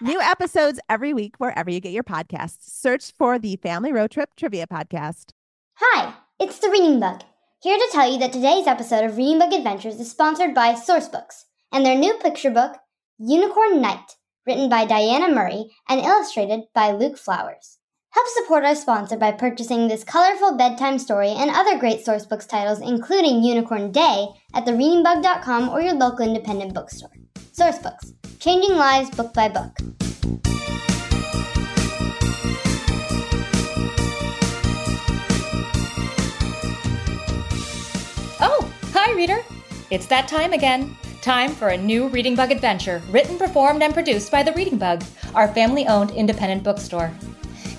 New episodes every week wherever you get your podcasts. Search for the Family Road Trip Trivia Podcast. Hi, it's the Reading Bug, here to tell you that today's episode of Reading Bug Adventures is sponsored by Sourcebooks and their new picture book, Unicorn Night, written by Diana Murray and illustrated by Luke Flowers. Help support our sponsor by purchasing this colorful bedtime story and other great Sourcebooks titles, including Unicorn Day, at thereadingbug.com or your local independent bookstore. Sourcebooks, changing lives book by book. Oh, hi, reader. It's that time again. Time for a new Reading Bug adventure, written, performed, and produced by The Reading Bug, our family-owned independent bookstore.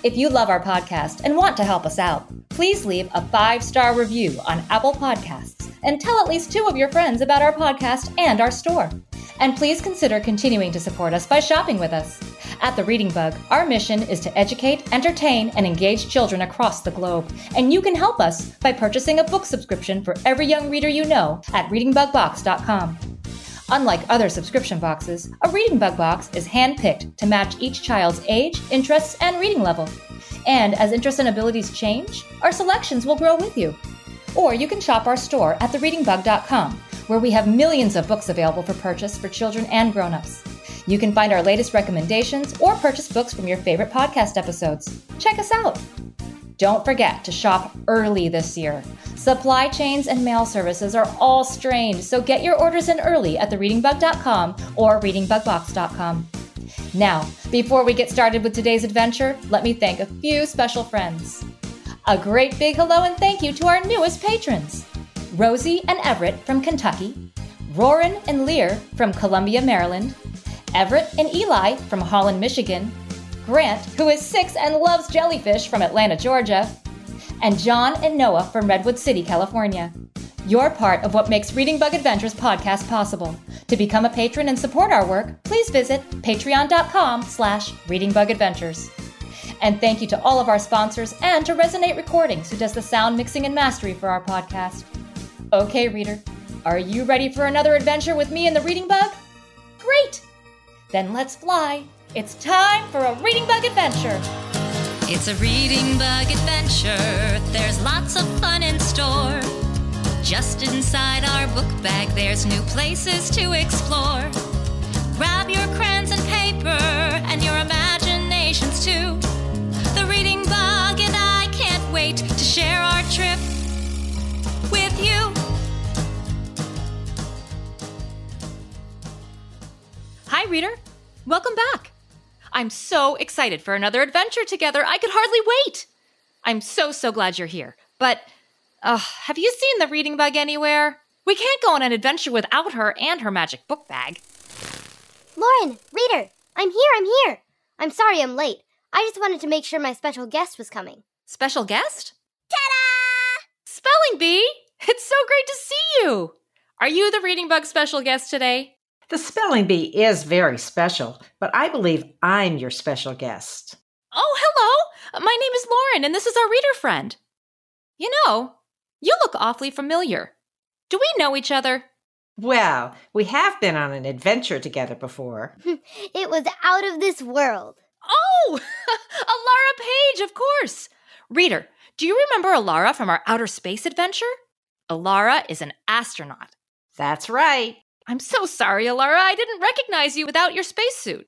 If you love our podcast and want to help us out, please leave a 5-star review on Apple Podcasts and tell at least 2 of your friends about our podcast and our store. And please consider continuing to support us by shopping with us. At The Reading Bug, our mission is to educate, entertain, and engage children across the globe. And you can help us by purchasing a book subscription for every young reader you know at ReadingBugBox.com. Unlike other subscription boxes, a Reading Bug box is handpicked to match each child's age, interests, and reading level. And as interests and abilities change, our selections will grow with you. Or you can shop our store at thereadingbug.com, where we have millions of books available for purchase for children and grown-ups. You can find our latest recommendations or purchase books from your favorite podcast episodes. Check us out. Don't forget to shop early this year. Supply chains and mail services are all strained, so get your orders in early at thereadingbug.com or readingbugbox.com. Now, before we get started with today's adventure, let me thank a few special friends. A great big hello and thank you to our newest patrons: Rosie and Everett from Kentucky, Roran and Lear from Columbia, Maryland, Everett and Eli from Holland, Michigan, Grant, who is 6 and loves jellyfish, from Atlanta, Georgia, and John and Noah from Redwood City, California. You're part of what makes Reading Bug Adventures podcast possible. To become a patron and support our work, please visit patreon.com/readingbugadventures. And thank you to all of our sponsors and to Resonate Recordings, who does the sound mixing and mastering for our podcast. Okay, reader, are you ready for another adventure with me and the Reading Bug? Great! Then let's fly. It's time for a Reading Bug adventure. It's a Reading Bug adventure. There's lots of fun in store. Just inside our book bag, there's new places to explore. Grab your crayons and paper and your imaginations too. The Reading Bug and I can't wait to share our trip with you. Hi, reader. Welcome back. I'm so excited for another adventure together. I could hardly wait. I'm so glad you're here. But have you seen the Reading Bug anywhere? We can't go on an adventure without her and her magic book bag. Lauren, reader, I'm here. I'm sorry I'm late. I just wanted to make sure my special guest was coming. Special guest? Ta-da! Spelling Bee! It's so great to see you. Are you the Reading Bug special guest today? The Spelling Bee is very special, but I believe I'm your special guest. Oh, hello! My name is Lauren, and this is our reader friend. You know, you look awfully familiar. Do we know each other? Well, we have been on an adventure together before. It was out of this world. Oh! Alara Page, of course! Reader, do you remember Alara from our outer space adventure? Alara is an astronaut. That's right. I'm so sorry, Alara. I didn't recognize you without your spacesuit.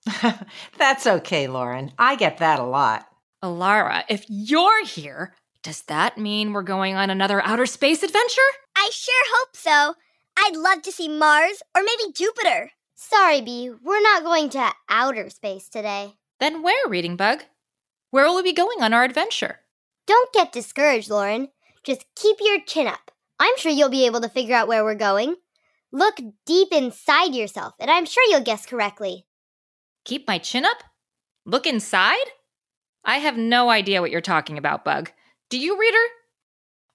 That's okay, Lauren. I get that a lot. Alara, if you're here, does that mean we're going on another outer space adventure? I sure hope so. I'd love to see Mars or maybe Jupiter. Sorry, Bee. We're not going to outer space today. Then where, Reading Bug? Where will we be going on our adventure? Don't get discouraged, Lauren. Just keep your chin up. I'm sure you'll be able to figure out where we're going. Look deep inside yourself, and I'm sure you'll guess correctly. Keep my chin up? Look inside? I have no idea what you're talking about, Bug. Do you, reader?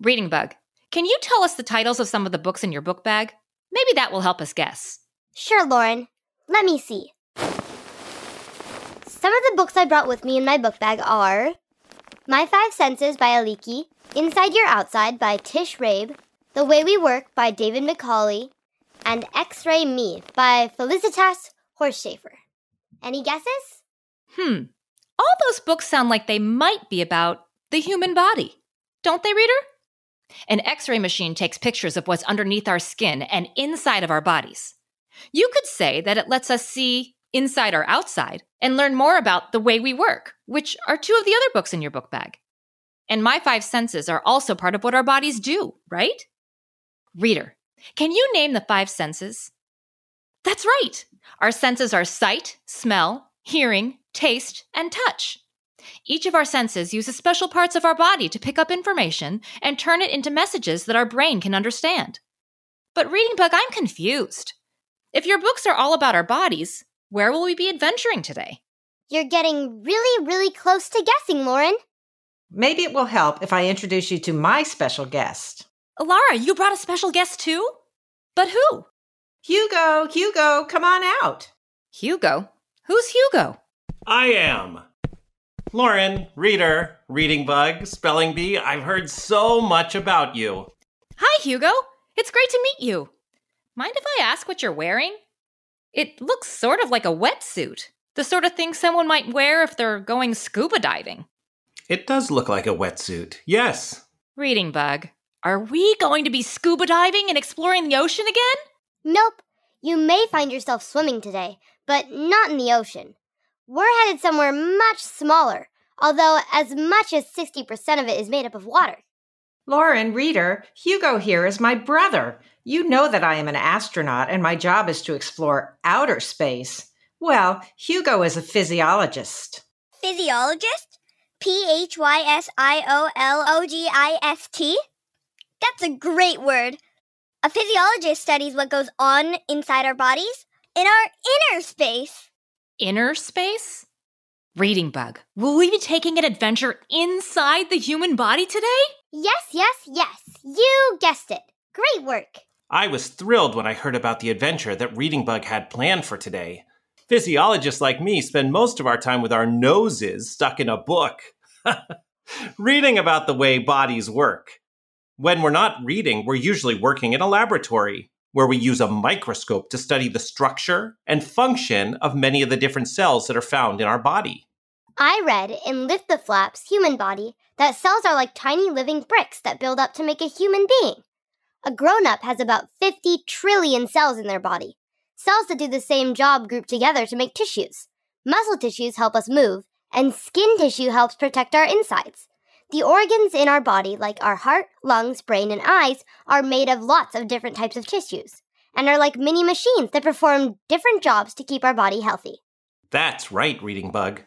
Reading Bug, can you tell us the titles of some of the books in your book bag? Maybe that will help us guess. Sure, Lauren. Let me see. Some of the books I brought with me in my book bag are My Five Senses by Aliki, Inside Your Outside by Tish Rabe, The Way We Work by David McCauley, and X-Ray Me by Felicitas Horseshafer. Any guesses? All those books sound like they might be about the human body. Don't they, reader? An X-ray machine takes pictures of what's underneath our skin and inside of our bodies. You could say that it lets us see inside or outside and learn more about the way we work, which are two of the other books in your book bag. And My Five Senses are also part of what our bodies do, right? Reader, can you name the five senses? That's right. Our senses are sight, smell, hearing, taste, and touch. Each of our senses uses special parts of our body to pick up information and turn it into messages that our brain can understand. But Reading Bug, I'm confused. If your books are all about our bodies, where will we be adventuring today? You're getting really close to guessing, Lauren. Maybe it will help if I introduce you to my special guest. Laura, you brought a special guest too? But who? Hugo, come on out. Hugo? Who's Hugo? I am. Lauren, reader, Reading Bug, Spelling Bee, I've heard so much about you. Hi, Hugo. It's great to meet you. Mind if I ask what you're wearing? It looks sort of like a wetsuit, the sort of thing someone might wear if they're going scuba diving. It does look like a wetsuit, yes. Reading Bug, are we going to be scuba diving and exploring the ocean again? Nope. You may find yourself swimming today, but not in the ocean. We're headed somewhere much smaller, although as much as 60% of it is made up of water. Lauren, reader, Hugo here is my brother. You know that I am an astronaut and my job is to explore outer space. Well, Hugo is a physiologist. Physiologist? P-H-Y-S-I-O-L-O-G-I-S-T? That's a great word. A physiologist studies what goes on inside our bodies in our inner space. Inner space? Reading Bug, will we be taking an adventure inside the human body today? Yes. You guessed it. Great work. I was thrilled when I heard about the adventure that Reading Bug had planned for today. Physiologists like me spend most of our time with our noses stuck in a book, reading about the way bodies work. When we're not reading, we're usually working in a laboratory, where we use a microscope to study the structure and function of many of the different cells that are found in our body. I read in Lift the Flaps, Human Body, that cells are like tiny living bricks that build up to make a human being. A grown-up has about 50 trillion cells in their body. Cells that do the same job group together to make tissues. Muscle tissues help us move, and skin tissue helps protect our insides. The organs in our body, like our heart, lungs, brain, and eyes, are made of lots of different types of tissues and are like mini machines that perform different jobs to keep our body healthy. That's right, Reading Bug.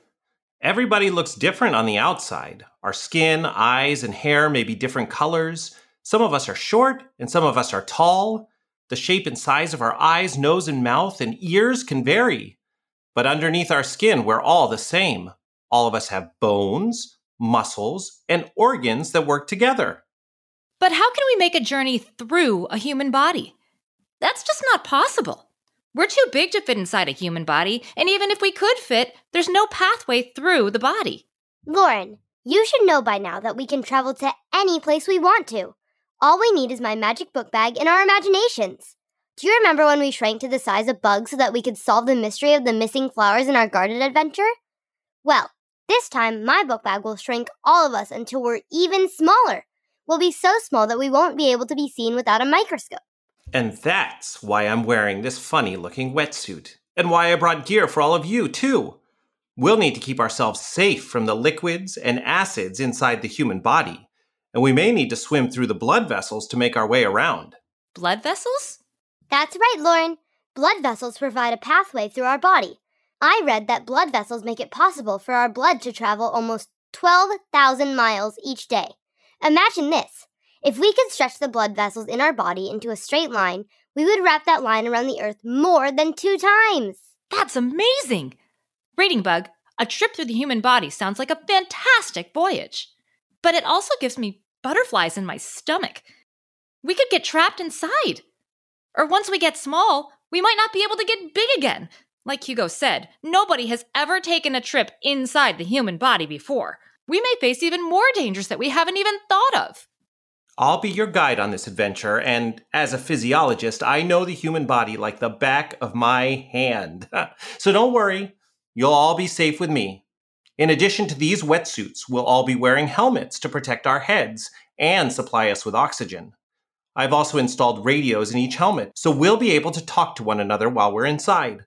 Everybody looks different on the outside. Our skin, eyes, and hair may be different colors. Some of us are short and some of us are tall. The shape and size of our eyes, nose, and mouth, and ears can vary. But underneath our skin, we're all the same. All of us have bones, muscles, and organs that work together. But how can we make a journey through a human body? That's just not possible. We're too big to fit inside a human body, and even if we could fit, there's no pathway through the body. Lauren, you should know by now that we can travel to any place we want to. All we need is my magic book bag and our imaginations. Do you remember when we shrank to the size of bugs so that we could solve the mystery of the missing flowers in our garden adventure? Well, this time, my book bag will shrink all of us until we're even smaller. We'll be so small that we won't be able to be seen without a microscope. And that's why I'm wearing this funny-looking wetsuit. And why I brought gear for all of you, too. We'll need to keep ourselves safe from the liquids and acids inside the human body. And we may need to swim through the blood vessels to make our way around. Blood vessels? That's right, Lauren. Blood vessels provide a pathway through our body. I read that blood vessels make it possible for our blood to travel almost 12,000 miles each day. Imagine this. If we could stretch the blood vessels in our body into a straight line, we would wrap that line around the Earth more than 2 times. That's amazing! Reading Bug, a trip through the human body sounds like a fantastic voyage. but it also gives me butterflies in my stomach. We could get trapped inside. Or once we get small, we might not be able to get big again. Like Hugo said, nobody has ever taken a trip inside the human body before. We may face even more dangers that we haven't even thought of. I'll be your guide on this adventure, and as a physiologist, I know the human body like the back of my hand. So don't worry, you'll all be safe with me. In addition to these wetsuits, we'll all be wearing helmets to protect our heads and supply us with oxygen. I've also installed radios in each helmet, so we'll be able to talk to one another while we're inside.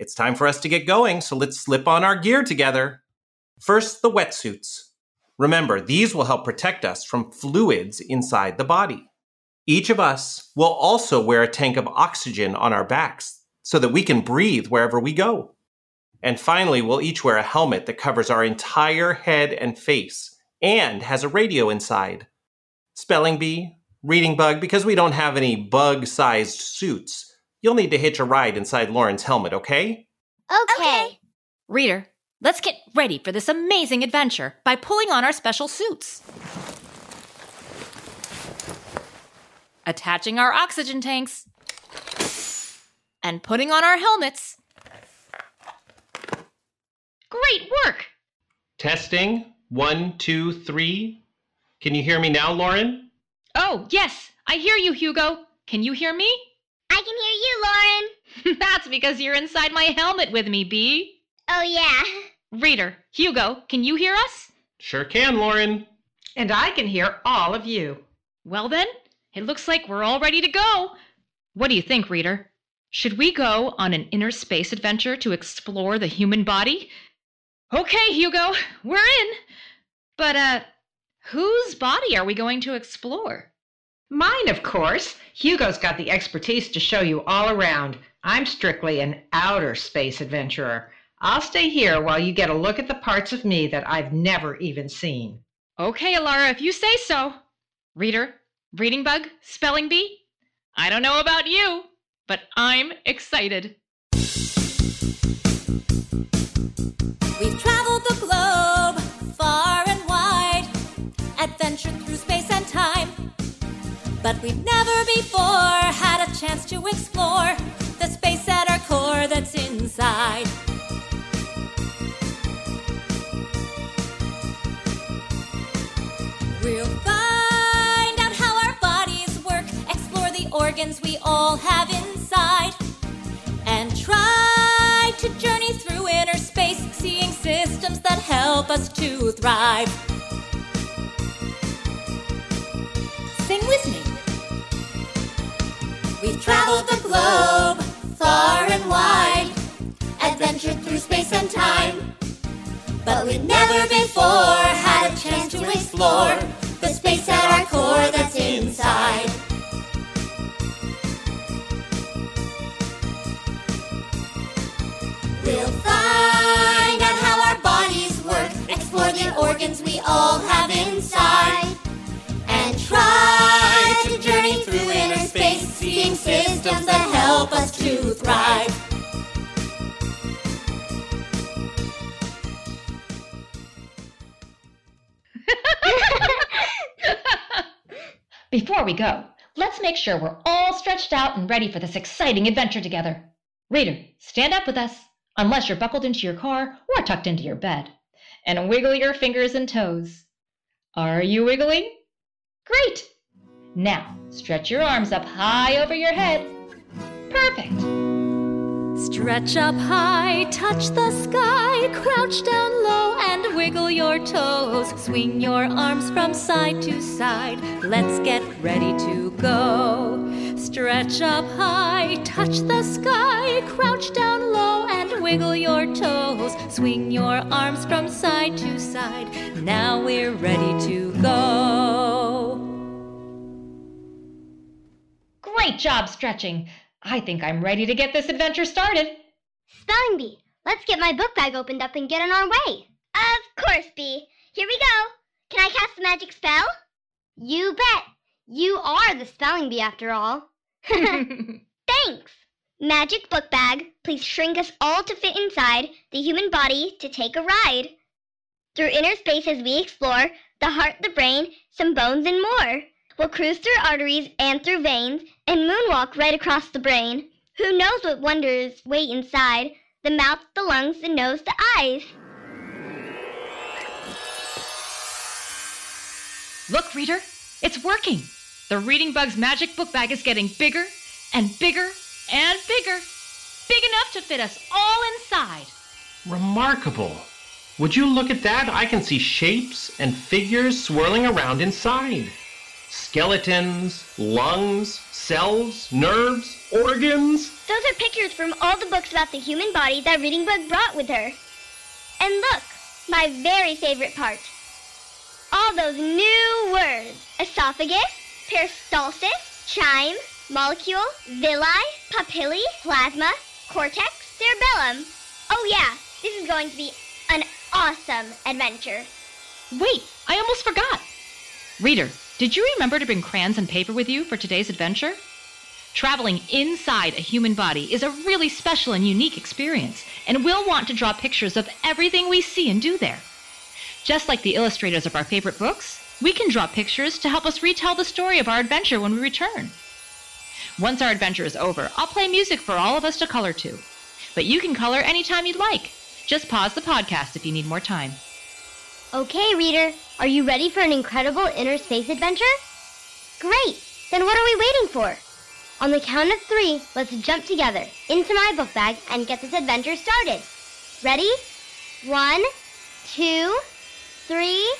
It's time for us to get going, so let's slip on our gear together. First, the wetsuits. Remember, these will help protect us from fluids inside the body. Each of us will also wear a tank of oxygen on our backs so that we can breathe wherever we go. And finally, we'll each wear a helmet that covers our entire head and face and has a radio inside. Spelling Bee, Reading Bug, because we don't have any bug-sized suits, you'll need to hitch a ride inside Lauren's helmet, okay? Okay. Reader, let's get ready for this amazing adventure by pulling on our special suits. Attaching our oxygen tanks. And putting on our helmets. Great work! Testing. 1, 2, 3. Can you hear me now, Lauren? Oh, yes. I hear you, Hugo. Can you hear me? I can hear you, Lauren. That's because you're inside my helmet with me, Bee. Oh, yeah. Reader, Hugo, can you hear us? Sure can, Lauren. And I can hear all of you. Well then, it looks like we're all ready to go. What do you think, Reader? Should we go on an inner space adventure to explore the human body? Okay, Hugo, we're in. But, whose body are we going to explore? Mine, of course. Hugo's got the expertise to show you all around. I'm strictly an outer space adventurer. I'll stay here while you get a look at the parts of me that I've never even seen. Okay, Alara, if you say so. Reader, Reading Bug, Spelling Bee, I don't know about you, but I'm excited. We've traveled the globe, far and wide, adventure through space and time. But we've never before had a chance to explore the space at our core that's inside. We'll find out how our bodies work, explore the organs we all have inside, and try to journey through inner space, seeing systems that help us to thrive. Sing with me. We've traveled the globe, far and wide, adventured through space and time. But we never before had a chance to explore the space at our core that's inside. We'll find out how our bodies work, explore the organs we all have inside, and try to journey through inner space, seeing systems that help us to thrive. Before we go, let's make sure we're all stretched out and ready for this exciting adventure together. Reader, stand up with us, unless you're buckled into your car or tucked into your bed, and wiggle your fingers and toes. Are you wiggling? Great! Now, stretch your arms up high over your head. Perfect! Stretch up high, touch the sky, crouch down low and wiggle your toes. Swing your arms from side to side, let's get ready to go. Stretch up high, touch the sky, crouch down low and wiggle your toes. Swing your arms from side to side, now we're ready to go. Great job stretching! I think I'm ready to get this adventure started. Spelling Bee, let's get my book bag opened up and get on our way. Of course, Bee. Here we go. Can I cast a magic spell? You bet. You are the Spelling Bee after all. Thanks. Magic book bag, please shrink us all to fit inside the human body to take a ride. Through inner space as we explore the heart, the brain, some bones, and more. We'll cruise through arteries and through veins and moonwalk right across the brain. Who knows what wonders wait inside? The mouth, the lungs, the nose, the eyes. Look, reader, it's working. The Reading Bug's magic book bag is getting bigger and bigger and bigger. Big enough to fit us all inside. Remarkable. Would you look at that? I can see shapes and figures swirling around inside. Skeletons, lungs, cells, nerves, organs. Those are pictures from all the books about the human body that Reading Bug brought with her. And look, my very favorite part. All those new words. Esophagus, peristalsis, chyme, molecule, villi, papillae, plasma, cortex, cerebellum. Oh yeah, this is going to be an awesome adventure. Wait, I almost forgot. Reader, did you remember to bring crayons and paper with you for today's adventure? Traveling inside a human body is a really special and unique experience, and we'll want to draw pictures of everything we see and do there. Just like the illustrators of our favorite books, we can draw pictures to help us retell the story of our adventure when we return. Once our adventure is over, I'll play music for all of us to color to. But you can color anytime you'd like. Just pause the podcast if you need more time. Okay, reader, are you ready for an incredible inner space adventure? Great! Then what are we waiting for? On the count of 3, let's jump together into my book bag and get this adventure started. Ready? 1, 2, 3,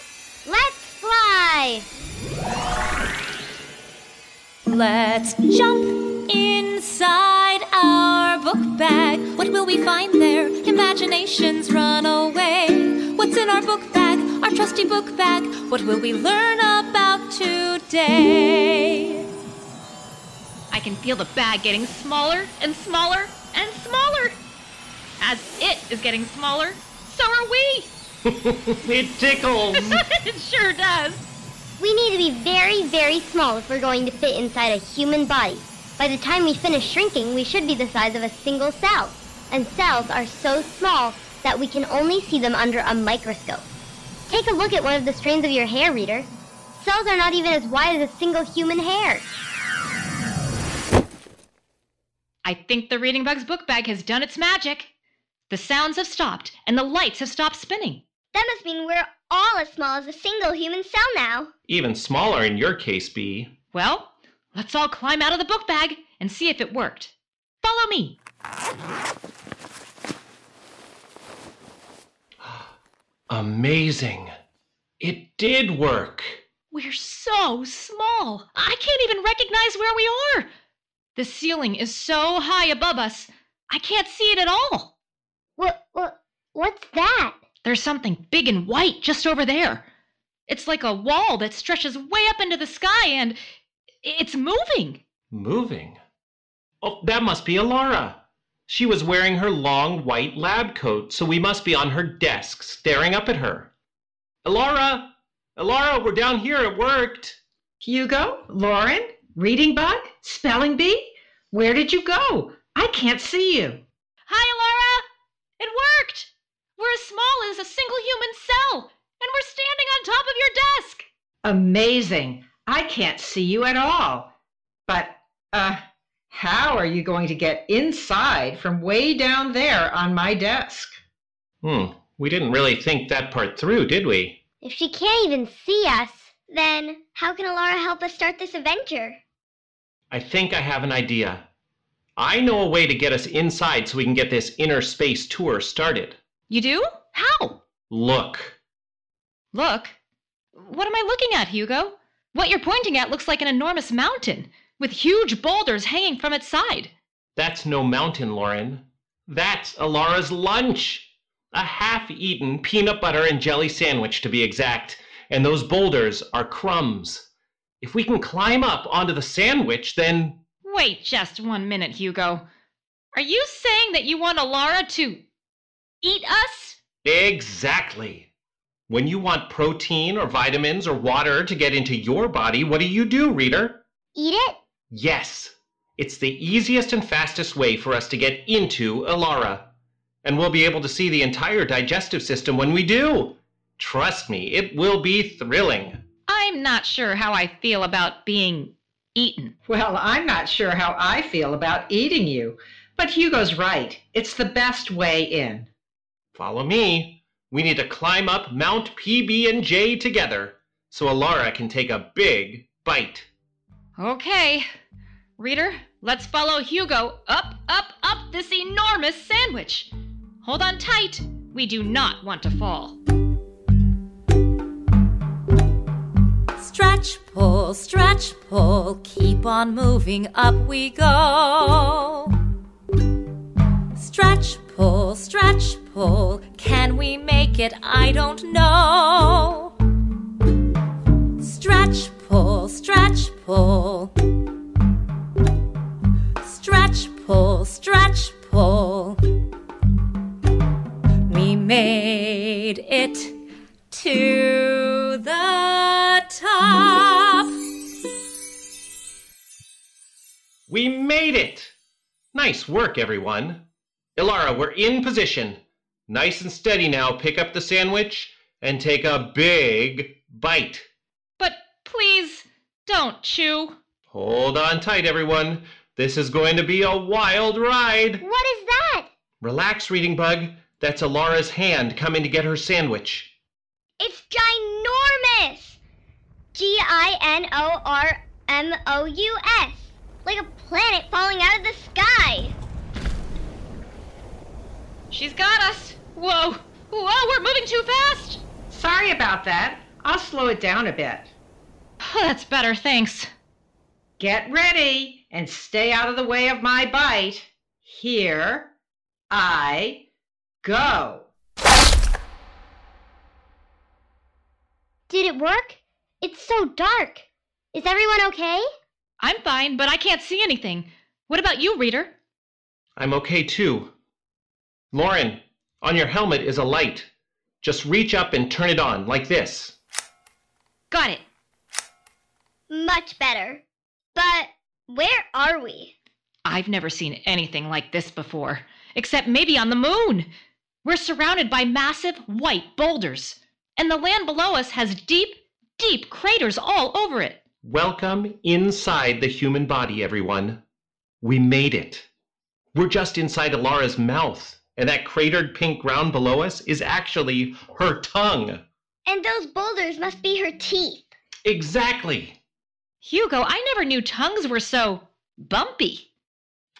let's fly! Let's jump inside our book bag. What will we find there? Imaginations run away. What's in our book bag? Our trusty book bag, what will we learn about today? I can feel the bag getting smaller and smaller and smaller. As it is getting smaller, so are we. It tickles. It sure does. We need to be very, very small if we're going to fit inside a human body. By the time we finish shrinking, we should be the size of a single cell. And cells are so small that we can only see them under a microscope. Take a look at one of the strands of your hair, reader. Cells are not even as wide as a single human hair. I think the Reading Bug's book bag has done its magic. The sounds have stopped, and the lights have stopped spinning. That must mean we're all as small as a single human cell now. Even smaller in your case, Bee. Well, let's all climb out of the book bag and see if it worked. Follow me. Amazing. It did work. We're so small. I can't even recognize where we are. The ceiling is so high above us. I can't see it at all. What's that? There's something big and white just over there. It's like a wall that stretches way up into the sky, and it's moving. Moving? Oh, that must be Alara. She was wearing her long white lab coat, so we must be on her desk, staring up at her. Alara! Alara, we're down here. It worked. Hugo? Lauren? Reading Bug? Spelling Bee? Where did you go? I can't see you. Hi, Alara! It worked! We're as small as a single human cell, and we're standing on top of your desk. Amazing. I can't see you at all. But, how are you going to get inside from way down there on my desk? We didn't really think that part through, did we? If she can't even see us, then how can Alara help us start this adventure? I think I have an idea. I know a way to get us inside so we can get this inner space tour started. You do? How? Look. Look? What am I looking at, Hugo? What you're pointing at looks like an enormous mountain, with huge boulders hanging from its side. That's no mountain, Lauren. That's Alara's lunch. A half-eaten peanut butter and jelly sandwich, to be exact. And those boulders are crumbs. If we can climb up onto the sandwich, then... Wait just 1 minute, Hugo. Are you saying that you want Alara to eat us? Exactly. When you want protein or vitamins or water to get into your body, what do, reader? Eat it? Yes, it's the easiest and fastest way for us to get into Alara. And we'll be able to see the entire digestive system when we do. Trust me, it will be thrilling. I'm not sure how I feel about being eaten. Well, I'm not sure how I feel about eating you. But Hugo's right. It's the best way in. Follow me. We need to climb up Mount PB&J together so Alara can take a big bite. Okay. Reader, let's follow Hugo up, up, up this enormous sandwich. Hold on tight. We do not want to fall. Stretch, pull, keep on moving, up we go. Stretch, pull, can we make it? I don't know. Stretch, pull. Stretch, pull. We made it to the top. We made it! Nice work, everyone. Ilara, we're in position. Nice and steady now. Pick up the sandwich and take a big bite. But please don't chew. Hold on tight, everyone. This is going to be a wild ride. What is that? Relax, Reading Bug. That's Ilara's hand coming to get her sandwich. It's ginormous. Ginormous. Like a planet falling out of the sky. She's got us! Whoa! Whoa, we're moving too fast! Sorry about that. I'll slow it down a bit. Oh, that's better, thanks. Get ready and stay out of the way of my bite. Here I go. Did it work? It's so dark. Is everyone okay? I'm fine, but I can't see anything. What about you, Reader? I'm okay, too. Lauren, on your helmet is a light. Just reach up and turn it on, like this. Got it. Much better. But where are we? I've never seen anything like this before, except maybe on the moon. We're surrounded by massive white boulders, and the land below us has deep, deep craters all over it. Welcome inside the human body, everyone. We made it. We're just inside Ilara's mouth. And that cratered pink ground below us is actually her tongue. And those boulders must be her teeth. Exactly. Hugo, I never knew tongues were so bumpy.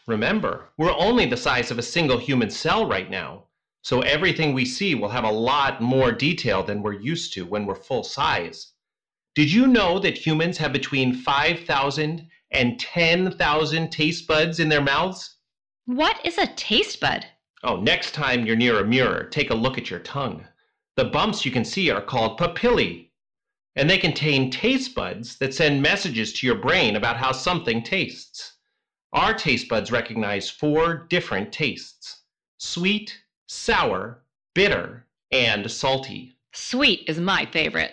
Remember, we're only the size of a single human cell right now, so everything we see will have a lot more detail than we're used to when we're full size. Did you know that humans have between 5,000 and 10,000 taste buds in their mouths? What is a taste bud? Oh, next time you're near a mirror, take a look at your tongue. The bumps you can see are called papillae, and they contain taste buds that send messages to your brain about how something tastes. Our taste buds recognize 4 different tastes: sweet, sour, bitter, and salty. Sweet is my favorite.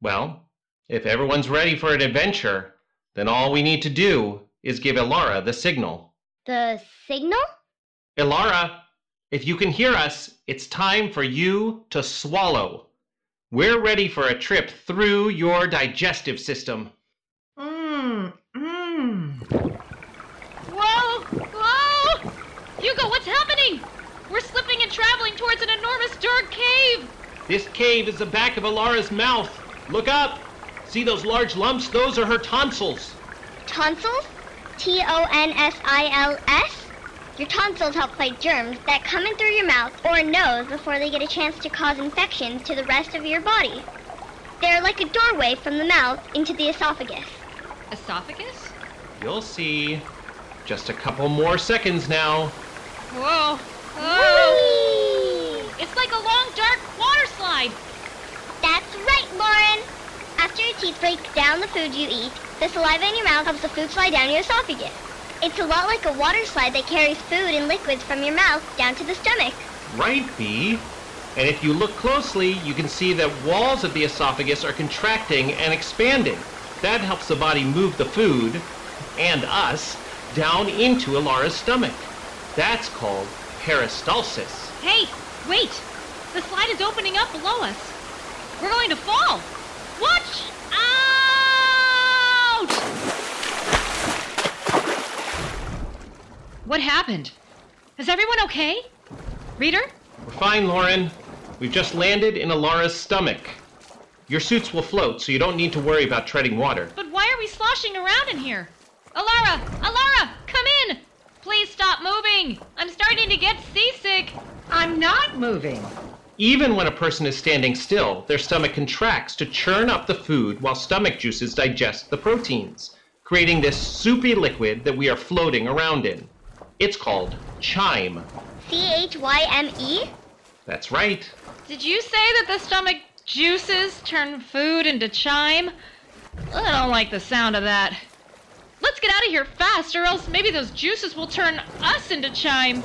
Well, if everyone's ready for an adventure, then all we need to do is give Ilara the signal. The signal? Ilara, if you can hear us, it's time for you to swallow. We're ready for a trip through your digestive system. Whoa, whoa! Hugo, what's happening? We're slipping and traveling towards an enormous dark cave. This cave is the back of Ilara's mouth. Look up. See those large lumps? Those are her tonsils. Tonsils? Tonsils? Your tonsils help fight germs that come in through your mouth or nose before they get a chance to cause infections to the rest of your body. They're like a doorway from the mouth into the esophagus. Esophagus? You'll see. Just a couple more seconds now. Whoa. Oh. Whee! It's like a long, dark water slide. That's right, Lauren. After your teeth break down the food you eat, the saliva in your mouth helps the food slide down your esophagus. It's a lot like a water slide that carries food and liquids from your mouth down to the stomach. Right, Bee. And if you look closely, you can see that walls of the esophagus are contracting and expanding. That helps the body move the food, and us, down into Ilara's stomach. That's called peristalsis. Hey, wait! The slide is opening up below us. We're going to fall. Watch out! What happened? Is everyone okay? Reader? We're fine, Lauren. We've just landed in Alara's stomach. Your suits will float, so you don't need to worry about treading water. But why are we sloshing around in here? Alara! Alara! Come in! Please stop moving! I'm starting to get seasick! I'm not moving. Even when a person is standing still, their stomach contracts to churn up the food while stomach juices digest the proteins, creating this soupy liquid that we are floating around in. It's called chyme. C-H-Y-M-E? That's right. Did you say that the stomach juices turn food into chyme? I don't like the sound of that. Let's get out of here fast, or else maybe those juices will turn us into chyme.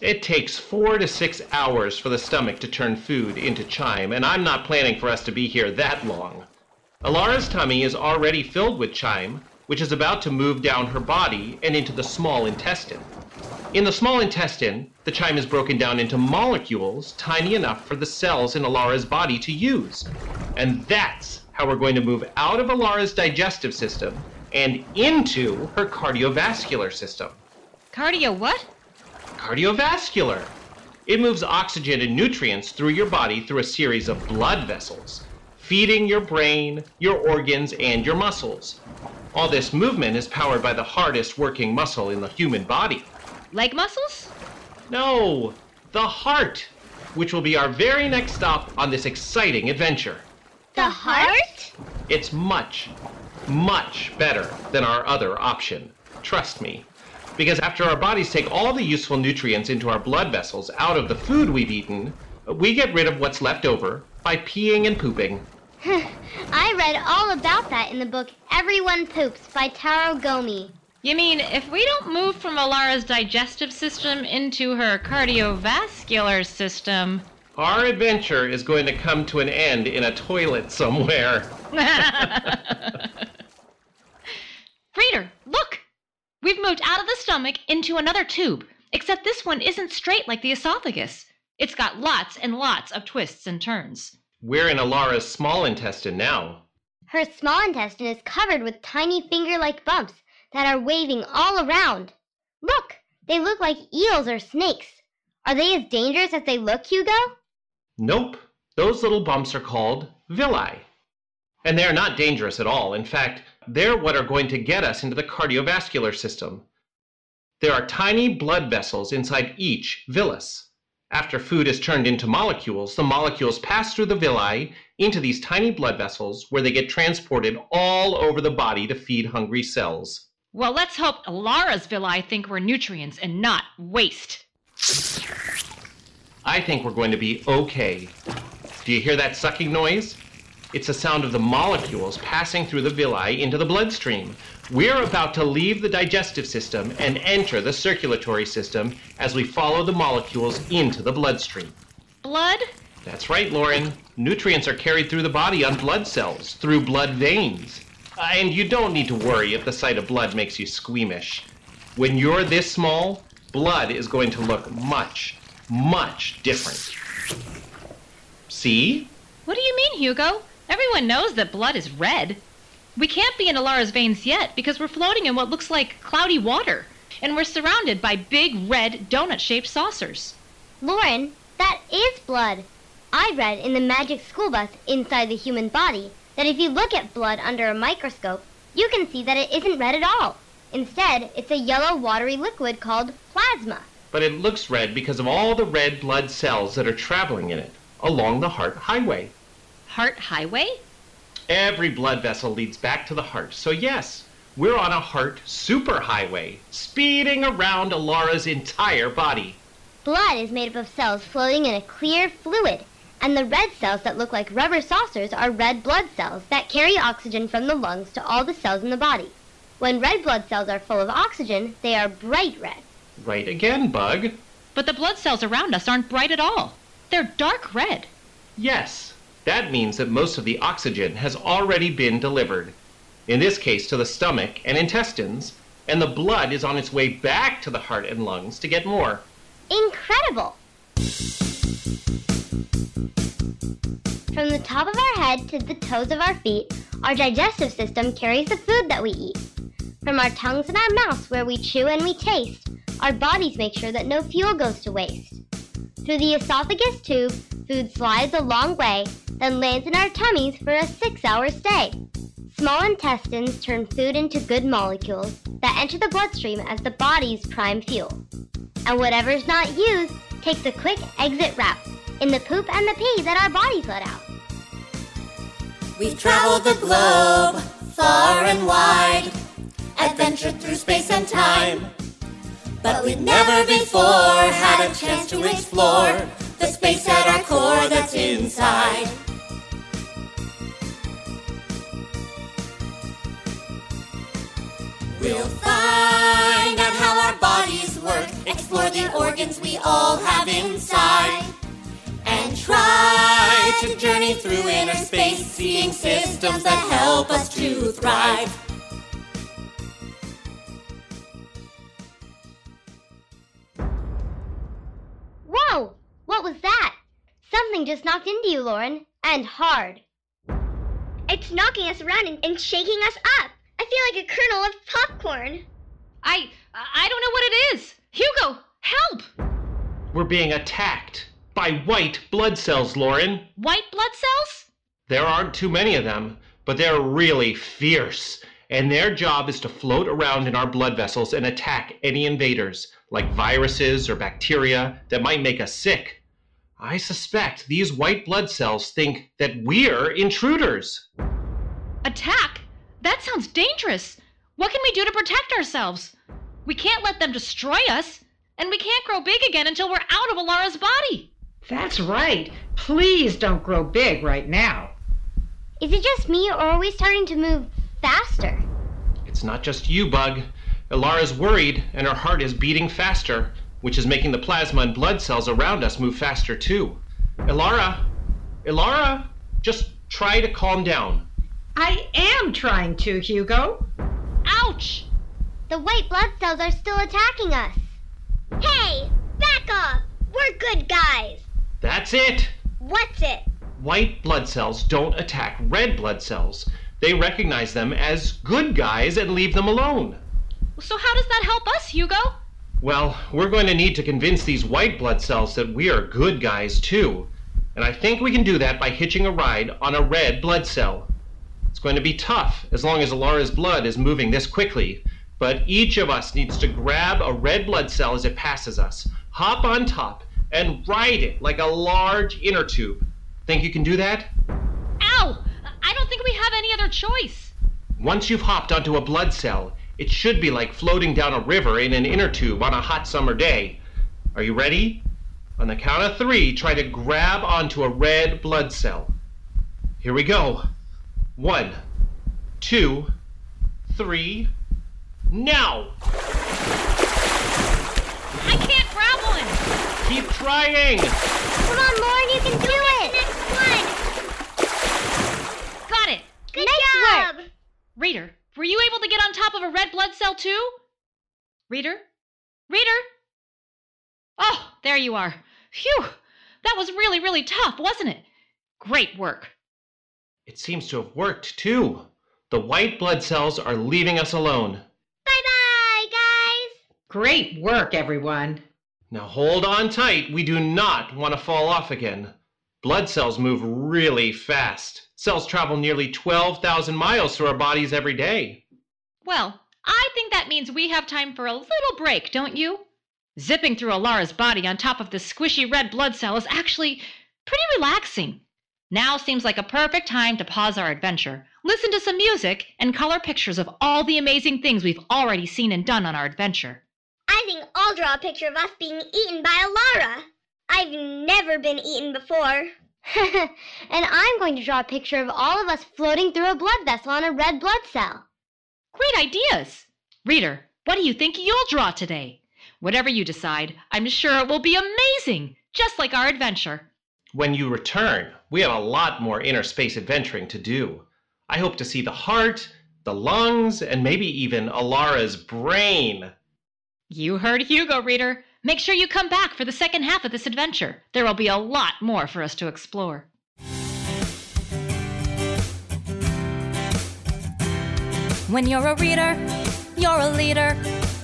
It takes 4 to 6 hours for the stomach to turn food into chyme, and I'm not planning for us to be here that long. Alara's tummy is already filled with chyme, which is about to move down her body and into the small intestine. In the small intestine, the chyme is broken down into molecules tiny enough for the cells in Alara's body to use. And that's how we're going to move out of Alara's digestive system and into her cardiovascular system. Cardio what? Cardiovascular. It moves oxygen and nutrients through your body through a series of blood vessels, feeding your brain, your organs, and your muscles. All this movement is powered by the hardest working muscle in the human body. Leg muscles? No, the heart, which will be our very next stop on this exciting adventure. The heart? It's much better than our other option, trust me. Because after our bodies take all the useful nutrients into our blood vessels out of the food we've eaten, we get rid of what's left over by peeing and pooping. I read all about that in the book Everyone Poops by Taro Gomi. You mean, if we don't move from Alara's digestive system into her cardiovascular system... Our adventure is going to come to an end in a toilet somewhere. Reader, look! We've moved out of the stomach into another tube, except this one isn't straight like the esophagus. It's got lots and lots of twists and turns. We're in Alara's small intestine now. Her small intestine is covered with tiny finger-like bumps that are waving all around. Look, they look like eels or snakes. Are they as dangerous as they look, Hugo? Nope. Those little bumps are called villi. And they're not dangerous at all. In fact, they're what are going to get us into the cardiovascular system. There are tiny blood vessels inside each villus. After food is turned into molecules, the molecules pass through the villi into these tiny blood vessels where they get transported all over the body to feed hungry cells. Well, let's hope Alara's villi think we're nutrients and not waste. I think we're going to be okay. Do you hear that sucking noise? It's the sound of the molecules passing through the villi into the bloodstream. We're about to leave the digestive system and enter the circulatory system as we follow the molecules into the bloodstream. Blood? That's right, Lauren. Nutrients are carried through the body on blood cells, through blood veins. And you don't need to worry if the sight of blood makes you squeamish. When you're this small, blood is going to look much different. See? What do you mean, Hugo? Everyone knows that blood is red. We can't be in Alara's veins yet because we're floating in what looks like cloudy water, and we're surrounded by big red donut-shaped saucers. Lauren, that is blood. I read in The Magic School Bus Inside the Human Body that if you look at blood under a microscope, you can see that it isn't red at all. Instead, it's a yellow watery liquid called plasma. But it looks red because of all the red blood cells that are traveling in it along the heart highway. Heart highway? Every blood vessel leads back to the heart. So yes, we're on a heart superhighway, speeding around Alara's entire body. Blood is made up of cells floating in a clear fluid, and the red cells that look like rubber saucers are red blood cells that carry oxygen from the lungs to all the cells in the body. When red blood cells are full of oxygen, they are bright red. Right again, Bug. But the blood cells around us aren't bright at all. They're dark red. Yes, that means that most of the oxygen has already been delivered, in this case to the stomach and intestines, and the blood is on its way back to the heart and lungs to get more. Incredible! From the top of our head to the toes of our feet, our digestive system carries the food that we eat. From our tongues and our mouths where we chew and we taste, our bodies make sure that no fuel goes to waste. Through the esophagus tube, food slides a long way, then lands in our tummies for a 6-hour stay. Small intestines turn food into good molecules that enter the bloodstream as the body's prime fuel. And whatever's not used takes a quick exit route in the poop and the pee that our bodies let out. We've traveled the globe, far and wide, adventured through space and time. But we'd never before had a chance to explore the space at our core that's inside. We'll find out how our bodies work, explore the organs we all have inside, and try to journey through inner space, seeing systems that help us to thrive. Whoa! What was that? Something just knocked into you, Lauren, and hard. It's knocking us around and shaking us up. I feel like a kernel of popcorn. I don't know what it is. Hugo, help! We're being attacked by white blood cells, Lauren. White blood cells? There aren't too many of them, but they're really fierce. And their job is to float around in our blood vessels and attack any invaders, like viruses or bacteria that might make us sick. I suspect these white blood cells think that we're intruders. Attack? That sounds dangerous. What can we do to protect ourselves? We can't let them destroy us, and we can't grow big again until we're out of Alara's body. That's right. Please don't grow big right now. Is it just me, or are we starting to move faster? It's not just you, Bug. Alara's worried, and her heart is beating faster, which is making the plasma and blood cells around us move faster, too. Alara, just try to calm down. I am trying to, Hugo. Ouch! The white blood cells are still attacking us. Hey, back off! We're good guys! That's it! What's it? White blood cells don't attack red blood cells. They recognize them as good guys and leave them alone. So how does that help us, Hugo? Well, we're going to need to convince these white blood cells that we are good guys, too. And I think we can do that by hitching a ride on a red blood cell. It's going to be tough as long as Alara's blood is moving this quickly, but each of us needs to grab a red blood cell as it passes us, hop on top, and ride it like a large inner tube. Think you can do that? Ow! I don't think we have any other choice. Once you've hopped onto a blood cell, it should be like floating down a river in an inner tube on a hot summer day. Are you ready? On the count of 3, try to grab onto a red blood cell. Here we go. 1, 2, 3, now! I can't grab one! Keep trying! Come on, Lauren, you can do it! Next one! Got it! Good job! Reader, were you able to get on top of a red blood cell too? Reader? Oh, there you are. Phew! That was really, really tough, wasn't it? Great work. It seems to have worked, too. The white blood cells are leaving us alone. Bye-bye, guys! Great work, everyone. Now hold on tight. We do not want to fall off again. Blood cells move really fast. Cells travel nearly 12,000 miles through our bodies every day. Well, I think that means we have time for a little break, don't you? Zipping through Alara's body on top of this squishy red blood cell is actually pretty relaxing. Now seems like a perfect time to pause our adventure, listen to some music, and color pictures of all the amazing things we've already seen and done on our adventure. I think I'll draw a picture of us being eaten by Alara. I've never been eaten before. And I'm going to draw a picture of all of us floating through a blood vessel on a red blood cell. Great ideas! Reader, what do you think you'll draw today? Whatever you decide, I'm sure it will be amazing, just like our adventure. When you return, we have a lot more inner space adventuring to do. I hope to see the heart, the lungs, and maybe even Alara's brain. You heard Hugo, Reader. Make sure you come back for the second half of this adventure. There will be a lot more for us to explore. When you're a reader, you're a leader.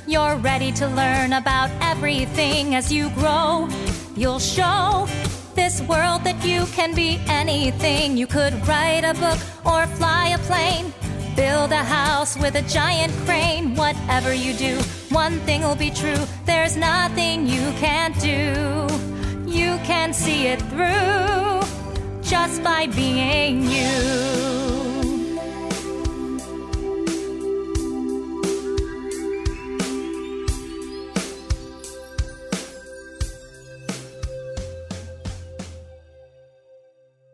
You're ready to learn about everything as you grow. You'll show this world that you can be anything. You could write a book or fly a plane. Build a house with a giant crane. Whatever you do, one thing will be true. There's nothing you can't do. You can see it through just by being you.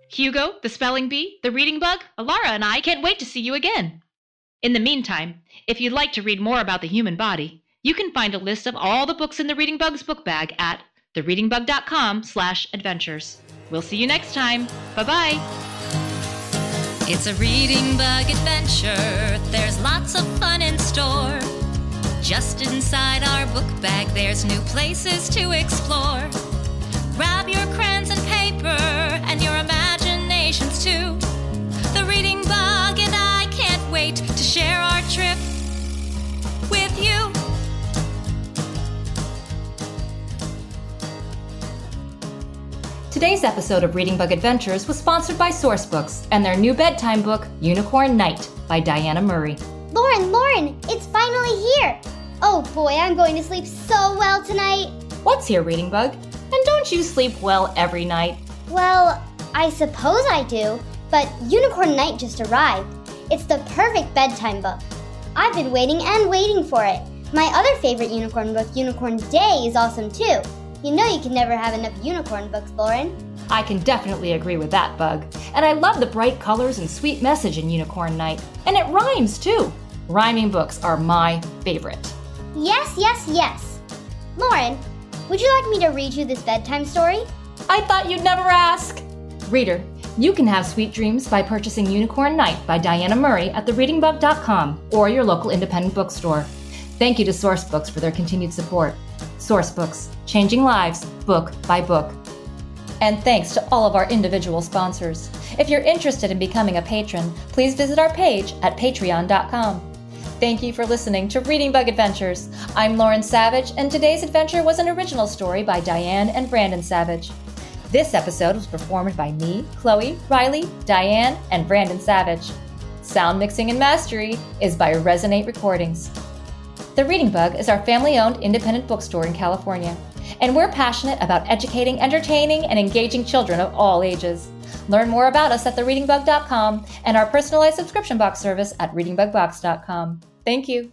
Hugo, the Spelling Bee, the Reading Bug, Alara, and I can't wait to see you again. In the meantime, if you'd like to read more about the human body, you can find a list of all the books in the Reading Bug's book bag at thereadingbug.com/adventures. We'll see you next time. Bye-bye. It's a Reading Bug adventure. There's lots of fun in store. Just inside our book bag, there's new places to explore. Grab your crayons and paper and your imaginations too. The Reading Bug and I can't wait to share our trip with you. Today's episode of Reading Bug Adventures was sponsored by Sourcebooks and their new bedtime book, Unicorn Night, by Diana Murray. Lauren, it's finally here! Oh boy, I'm going to sleep so well tonight! What's here, Reading Bug? And don't you sleep well every night? Well, I suppose I do, but Unicorn Night just arrived. It's the perfect bedtime book. I've been waiting and waiting for it. My other favorite unicorn book, Unicorn Day, is awesome too. You know you can never have enough unicorn books, Lauren. I can definitely agree with that, Bug. And I love the bright colors and sweet message in Unicorn Night. And it rhymes, too. Rhyming books are my favorite. Yes. Lauren, would you like me to read you this bedtime story? I thought you'd never ask. Reader, you can have sweet dreams by purchasing Unicorn Night by Diana Murray at thereadingbug.com or your local independent bookstore. Thank you to Sourcebooks for their continued support. Sourcebooks, changing lives, book by book. And thanks to all of our individual sponsors. If you're interested in becoming a patron, please visit our page at patreon.com. Thank you for listening to Reading Bug Adventures. I'm Lauren Savage, and today's adventure was an original story by Diane and Brandon Savage. This episode was performed by me, Chloe, Riley, Diane, and Brandon Savage. Sound mixing and mastery is by Resonate Recordings. The Reading Bug is our family-owned independent bookstore in California, and we're passionate about educating, entertaining, and engaging children of all ages. Learn more about us at thereadingbug.com and our personalized subscription box service at ReadingBugBox.com. Thank you.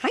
Hi,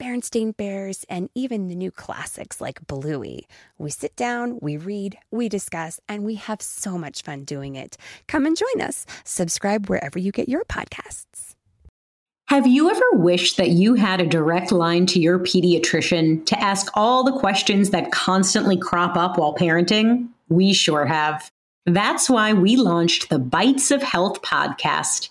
Berenstain Bears, and even the new classics like Bluey. We sit down, we read, we discuss, and we have so much fun doing it. Come and join us. Subscribe wherever you get your podcasts. Have you ever wished that you had a direct line to your pediatrician to ask all the questions that constantly crop up while parenting? We sure have. That's why we launched the Bites of Health podcast.